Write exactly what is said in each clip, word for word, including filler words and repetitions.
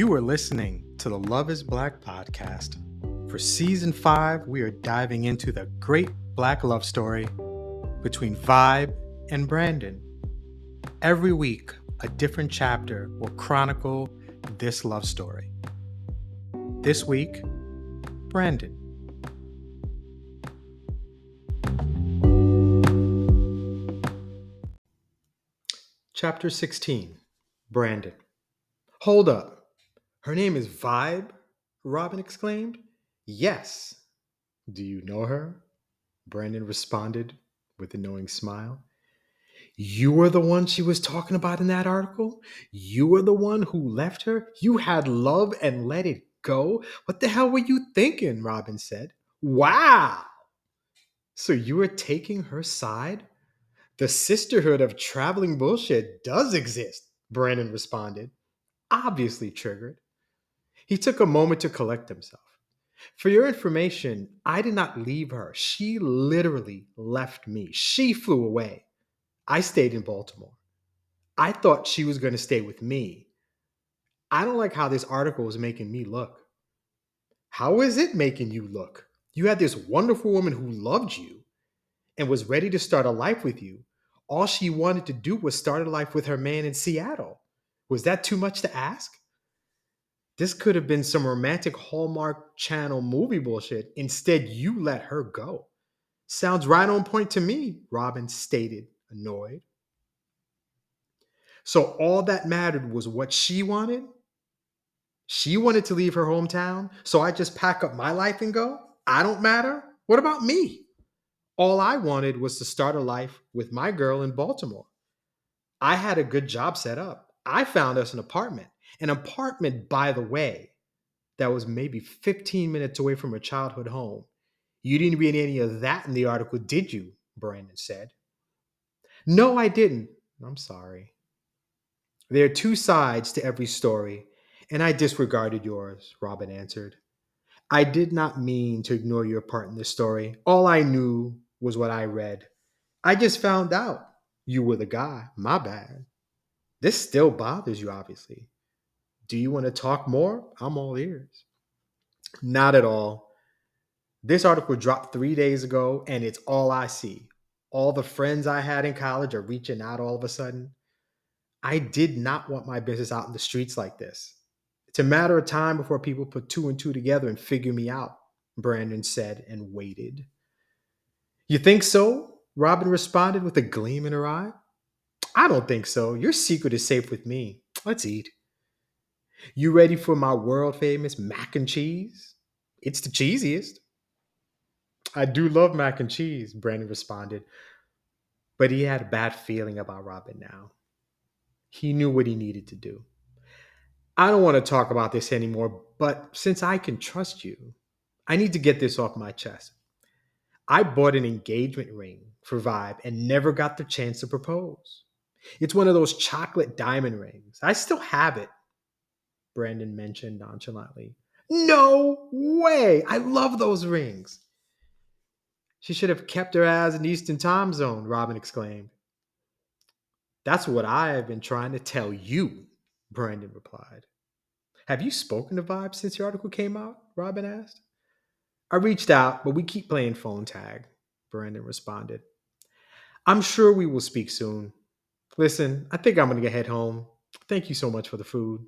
You are listening to the Love Is Black Podcast. For season five, we are diving into the great black love story between Vybe and Brandon. Every week, a different chapter will chronicle this love story. This week, Brandon. Chapter sixteen, Brandon. Hold up. Her name is Vybe? Robin exclaimed. Yes. Do you know her? Brandon responded with a knowing smile. You were the one she was talking about in that article? You were the one who left her? You had love and let it go? What the hell were you thinking? Robin said. Wow. So you were taking her side? The sisterhood of traveling bullshit does exist, Brandon responded, obviously triggered. He took a moment to collect himself. For your information, I did not leave her. She literally left me. She flew away. I stayed in Baltimore. I thought she was going to stay with me. I don't like how this article is making me look. How is it making you look? You had this wonderful woman who loved you and was ready to start a life with you. All she wanted to do was start a life with her man in Seattle. Was that too much to ask? This could have been some romantic Hallmark Channel movie bullshit. Instead, you let her go. Sounds right on point to me, Robin stated, annoyed. So all that mattered was what she wanted? She wanted to leave her hometown, so I just pack up my life and go? I don't matter? What about me? All I wanted was to start a life with my girl in Baltimore. I had a good job set up. I found us an apartment. An apartment, by the way, that was maybe fifteen minutes away from her childhood home. You didn't read any of that in the article, did you? Brandon said. No, I didn't. I'm sorry. There are two sides to every story, and I disregarded yours, Robin answered. I did not mean to ignore your part in this story. All I knew was what I read. I just found out you were the guy. My bad. This still bothers you, obviously. Do you want to talk more? I'm all ears. Not at all. This article dropped three days ago, and it's all I see. All the friends I had in college are reaching out all of a sudden. I did not want my business out in the streets like this. It's a matter of time before people put two and two together and figure me out, Brandon said and waited. You think so? Robin responded with a gleam in her eye. I don't think so. Your secret is safe with me. Let's eat. You ready for my world-famous mac and cheese? It's the cheesiest. I do love mac and cheese, Brandon responded. But he had a bad feeling about Robin now. He knew what he needed to do. I don't want to talk about this anymore, but since I can trust you, I need to get this off my chest. I bought an engagement ring for Vybe and never got the chance to propose. It's one of those chocolate diamond rings. I still have it, Brandon mentioned nonchalantly. No way! I love those rings. She should have kept her eyes in the Eastern time zone, Robin exclaimed. That's what I have been trying to tell you, Brandon replied. Have you spoken to Vybe since your article came out? Robin asked. I reached out, but we keep playing phone tag, Brandon responded. I'm sure we will speak soon. Listen, I think I'm going to head home. Thank you so much for the food.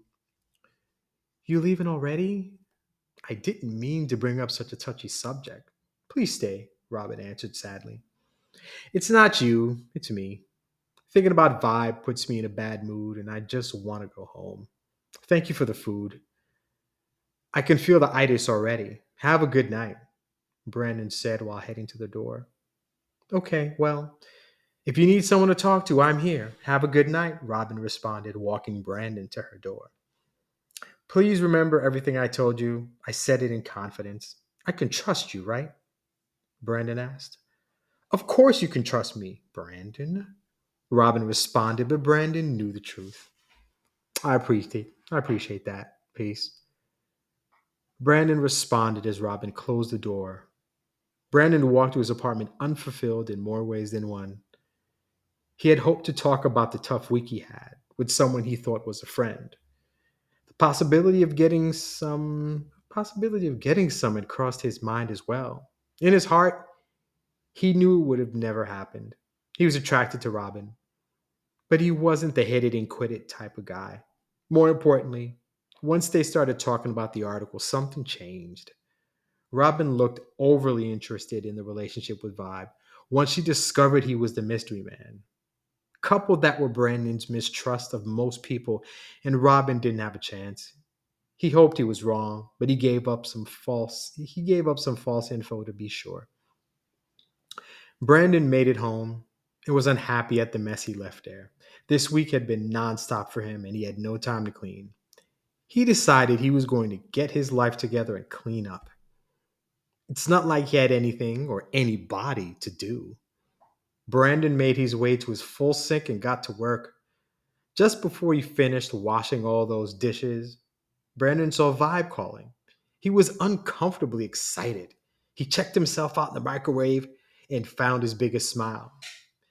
You leaving already? I didn't mean to bring up such a touchy subject. Please stay, Robin answered sadly. It's not you, it's me. Thinking about Vybe puts me in a bad mood, and I just want to go home. Thank you for the food. I can feel the itis already. Have a good night, Brandon said while heading to the door. Okay, well, if you need someone to talk to, I'm here. Have a good night, Robin responded, walking Brandon to her door. Please remember everything I told you. I said it in confidence. I can trust you, right? Brandon asked. Of course you can trust me, Brandon. Robin responded, but Brandon knew the truth. I appreciate, I appreciate that. Peace. Brandon responded as Robin closed the door. Brandon walked to his apartment unfulfilled in more ways than one. He had hoped to talk about the tough week he had with someone he thought was a friend. Possibility of getting some, possibility of getting some had crossed his mind as well. In his heart, he knew it would have never happened. He was attracted to Robin, but he wasn't the hit it and quit it type of guy. More importantly, once they started talking about the article, something changed. Robin looked overly interested in the relationship with Vybe once she discovered he was the mystery man. Coupled that with Brandon's mistrust of most people, and Robin didn't have a chance. He hoped he was wrong, but he gave up some false he gave up some false info to be sure. Brandon made it home and was unhappy at the mess he left there. This week had been nonstop for him, and he had no time to clean. He decided he was going to get his life together and clean up. It's not like he had anything or anybody to do. Brandon made his way to his full sink and got to work. Just before he finished washing all those dishes, Brandon saw Vybe calling. He was uncomfortably excited. He checked himself out in the microwave and found his biggest smile.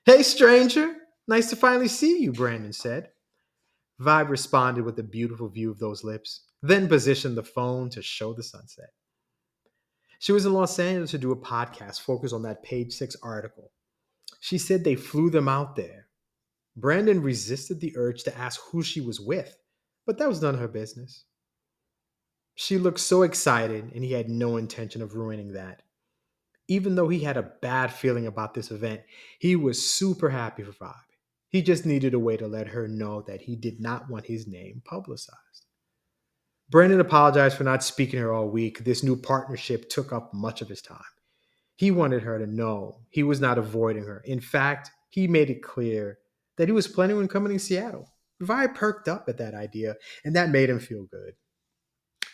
"Hey, stranger, nice to finally see you," Brandon said. Vybe responded with a beautiful view of those lips, then positioned the phone to show the sunset. She was in Los Angeles to do a podcast focused on that Page Six article. She said they flew them out there. Brandon resisted the urge to ask who she was with, but that was none of her business. She looked so excited, and he had no intention of ruining that. Even though he had a bad feeling about this event, he was super happy for Vybe. He just needed a way to let her know that he did not want his name publicized. Brandon apologized for not speaking to her all week. This new partnership took up much of his time. He wanted her to know he was not avoiding her. In fact, he made it clear that he was planning on coming to Seattle. Vybe perked up at that idea, and that made him feel good.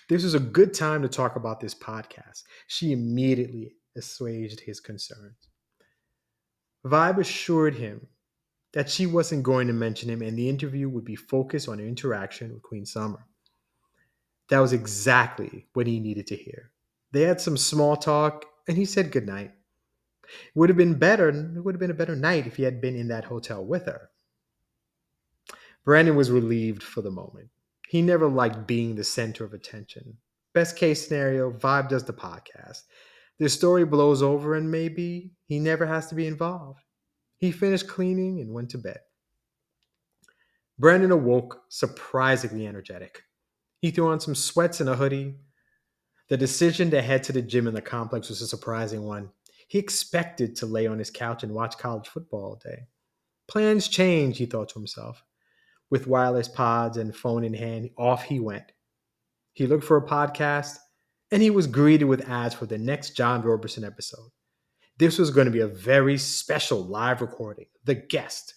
This was a good time to talk about this podcast. She immediately assuaged his concerns. Vybe assured him that she wasn't going to mention him, and the interview would be focused on her interaction with Queen Summer. That was exactly what he needed to hear. They had some small talk, and he said goodnight. It would have been better, it would have been a better night if he had been in that hotel with her. Brandon was relieved for the moment. He never liked being the center of attention. Best case scenario, Vybe does the podcast. The story blows over, and maybe he never has to be involved. He finished cleaning and went to bed. Brandon awoke surprisingly energetic. He threw on some sweats and a hoodie. The decision to head to the gym in the complex was a surprising one. He expected to lay on his couch and watch college football all day. Plans changed, he thought to himself. With wireless pods and phone in hand, off he went. He looked for a podcast, and he was greeted with ads for the next John Roberson episode. This was going to be a very special live recording. The guest,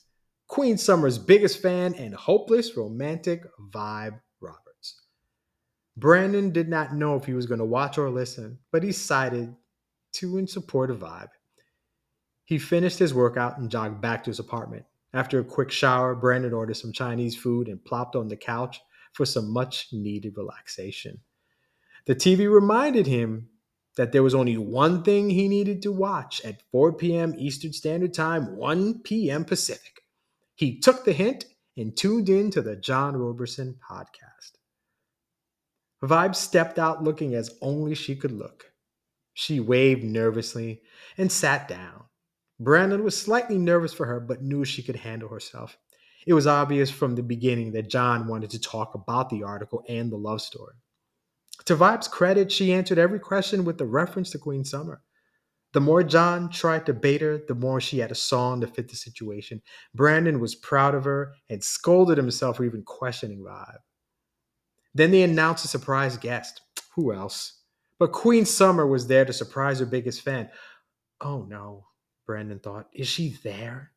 Queen Summer's biggest fan and hopeless romantic, Vybe. Brandon did not know if he was going to watch or listen, but he decided to in support of Vybe. He finished his workout and jogged back to his apartment. After a quick shower, Brandon ordered some Chinese food and plopped on the couch for some much-needed relaxation. The T V reminded him that there was only one thing he needed to watch at four p.m. Eastern Standard Time, one p.m. Pacific. He took the hint and tuned in to the John Roberson podcast. Vybe stepped out looking as only she could look. She waved nervously and sat down. Brandon was slightly nervous for her, but knew she could handle herself. It was obvious from the beginning that John wanted to talk about the article and the love story. To Vybe's credit, she answered every question with a reference to Queen Summer. The more John tried to bait her, the more she had a song to fit the situation. Brandon was proud of her and scolded himself for even questioning Vybe. Then they announced a surprise guest. Who else? But Queen Summer was there to surprise her biggest fan. Oh no, Brandon thought. Is she there?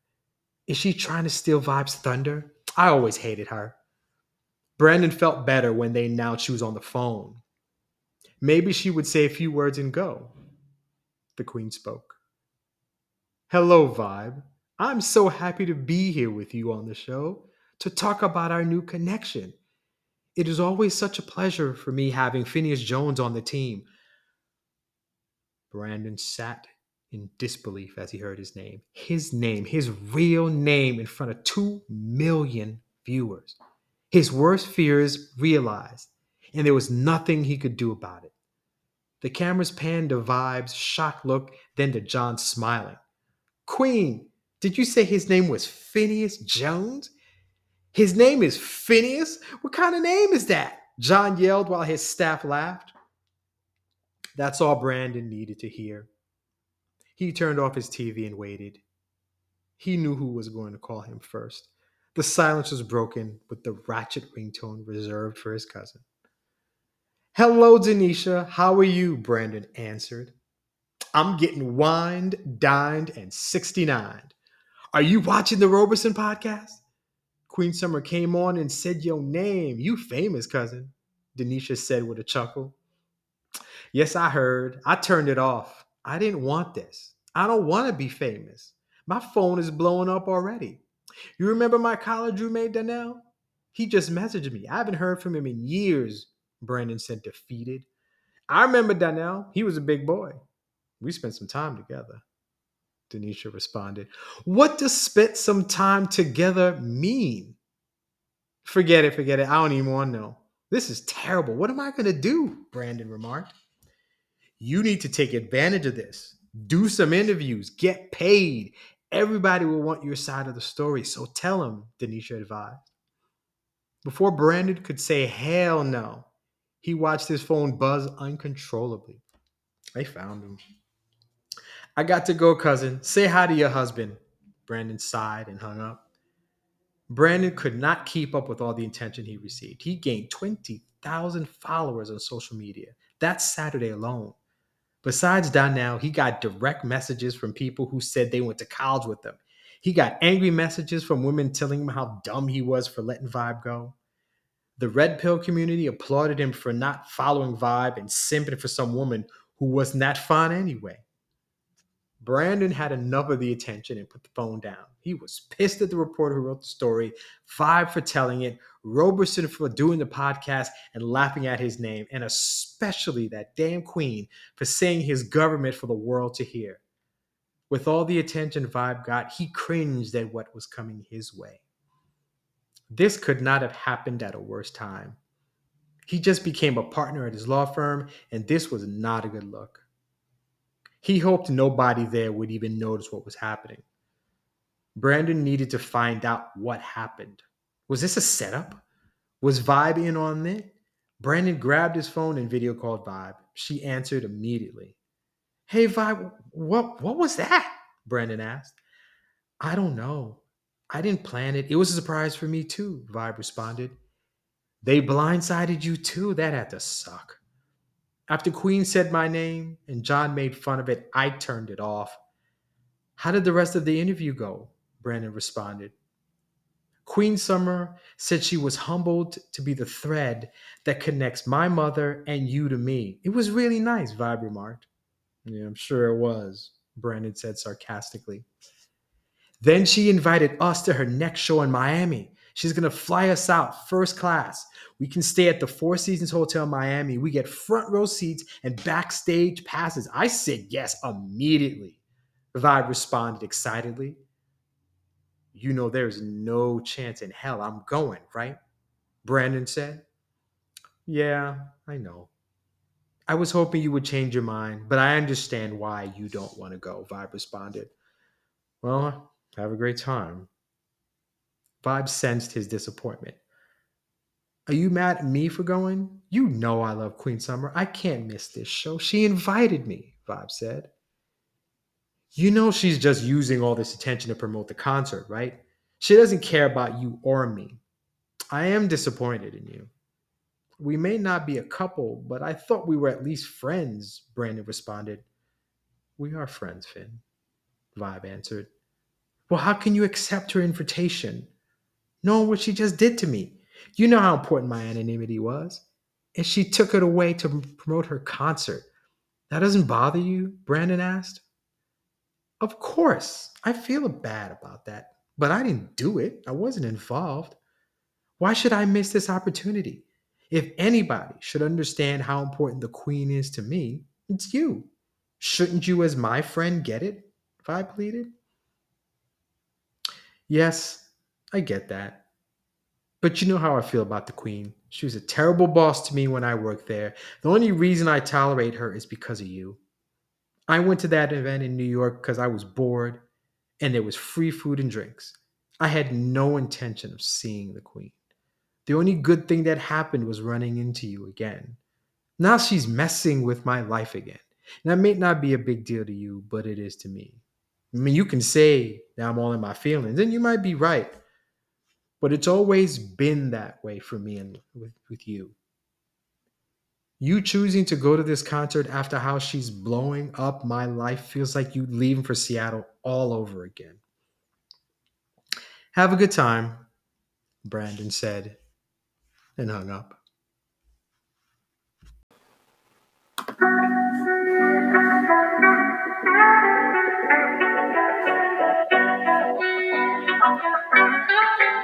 Is she trying to steal Vybe's thunder? I always hated her. Brandon felt better when they announced she was on the phone. Maybe she would say a few words and go. The Queen spoke. "Hello, Vybe. I'm so happy to be here with you on the show to talk about our new connection. It is always such a pleasure for me having Phineas Jones on the team." Brandon sat in disbelief as he heard his name. His name, his real name, in front of two million viewers. His worst fears realized. and there was nothing he could do about it. The cameras panned to Vybe's shocked look, then to John smiling. Queen, did you say his name was Phineas Jones? His name is Phineas? What kind of name is that? John yelled while his staff laughed. That's all Brandon needed to hear. He turned off his T V and waited. He knew who was going to call him first. The silence was broken with the ratchet ringtone reserved for his cousin. Hello, Denisha. How are you? Brandon answered. I'm getting wined, dined, and sixty-nined. Are you watching the Roberson podcast? Queen Summer came on and said your name. You famous, cousin, Denisha said with a chuckle. Yes, I heard. I turned it off. I didn't want this. I don't want to be famous. My phone is blowing up already. You remember my college roommate, Donnell? He just messaged me. I haven't heard from him in years, Brandon said, defeated. I remember Donnell. He was a big boy. We spent some time together, Denisha responded. What does spent some time together mean? Forget it, forget it. I don't even want to know. This is terrible. What am I going to do? Brandon remarked. You need to take advantage of this. Do some interviews. Get paid. Everybody will want your side of the story, so tell him, Denisha advised. Before Brandon could say hell no, he watched his phone buzz uncontrollably. They found him. I got to go, cousin. Say hi to your husband. Brandon sighed and hung up. Brandon could not keep up with all the attention he received. He gained twenty thousand followers on social media that Saturday alone. Besides Donnell, he got direct messages from people who said they went to college with him. He got angry messages from women telling him how dumb he was for letting Vybe go. The Red Pill community applauded him for not following Vybe and simping for some woman who was not fine anyway. Brandon had enough of the attention and put the phone down. He was pissed at the reporter who wrote the story, Vybe for telling it, Roberson for doing the podcast and laughing at his name, and especially that damn Queen for saying his government for the world to hear. With all the attention Vybe got, he cringed at what was coming his way. This could not have happened at a worse time. He just became a partner at his law firm, and this was not a good look. He hoped nobody there would even notice what was happening. Brandon needed to find out what happened. Was this a setup? Was Vybe in on it? Brandon grabbed his phone and video called Vybe. She answered immediately. Hey, Vybe, what, what was that? Brandon asked. I don't know. I didn't plan it. It was a surprise for me too, Vybe responded. They blindsided you too? That had to suck. After Queen said my name and John made fun of it, I turned it off. How did the rest of the interview go? Brandon responded. Queen Summer said she was humbled to be the thread that connects my mother and you to me. It was really nice, Vybe remarked. Yeah, I'm sure it was, Brandon said sarcastically. Then she invited us to her next show in Miami. She's going to fly us out first class. We can stay at the Four Seasons Hotel Miami. We get front row seats and backstage passes. I said yes immediately. Vybe responded excitedly. You know there's no chance in hell I'm going, right? Brandon said. Yeah, I know. I was hoping you would change your mind, but I understand why you don't want to go, Vybe responded. Well, have a great time. Vybe sensed his disappointment. Are you mad at me for going? You know I love Queen Summer. I can't miss this show. She invited me, Vybe said. You know she's just using all this attention to promote the concert, right? She doesn't care about you or me. I am disappointed in you. We may not be a couple, but I thought we were at least friends, Brandon responded. We are friends, Finn, Vybe answered. Well, how can you accept her invitation? Knowing what she just did to me. You know how important my anonymity was. And she took it away to promote her concert. That doesn't bother you? Brandon asked. Of course. I feel bad about that. But I didn't do it. I wasn't involved. Why should I miss this opportunity? If anybody should understand how important the Queen is to me, it's you. Shouldn't you as my friend get it? Vybe pleaded. Yes, I get that. But you know how I feel about the Queen. She was a terrible boss to me when I worked there. The only reason I tolerate her is because of you. I went to that event in New York because I was bored and there was free food and drinks. I had no intention of seeing the Queen. The only good thing that happened was running into you again. Now she's messing with my life again. And that may not be a big deal to you, but it is to me. I mean, you can say that I'm all in my feelings, and you might be right. But it's always been that way for me and with, with you. You choosing to go to this concert after how she's blowing up my life feels like you leaving for Seattle all over again. Have a good time, Brandon said, and hung up.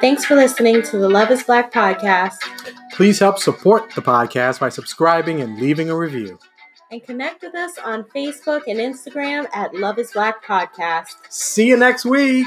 Thanks for listening to the Love Is Black podcast. Please help support the podcast by subscribing and leaving a review. And connect with us on Facebook and Instagram at Love Is Black Podcast. See you next week.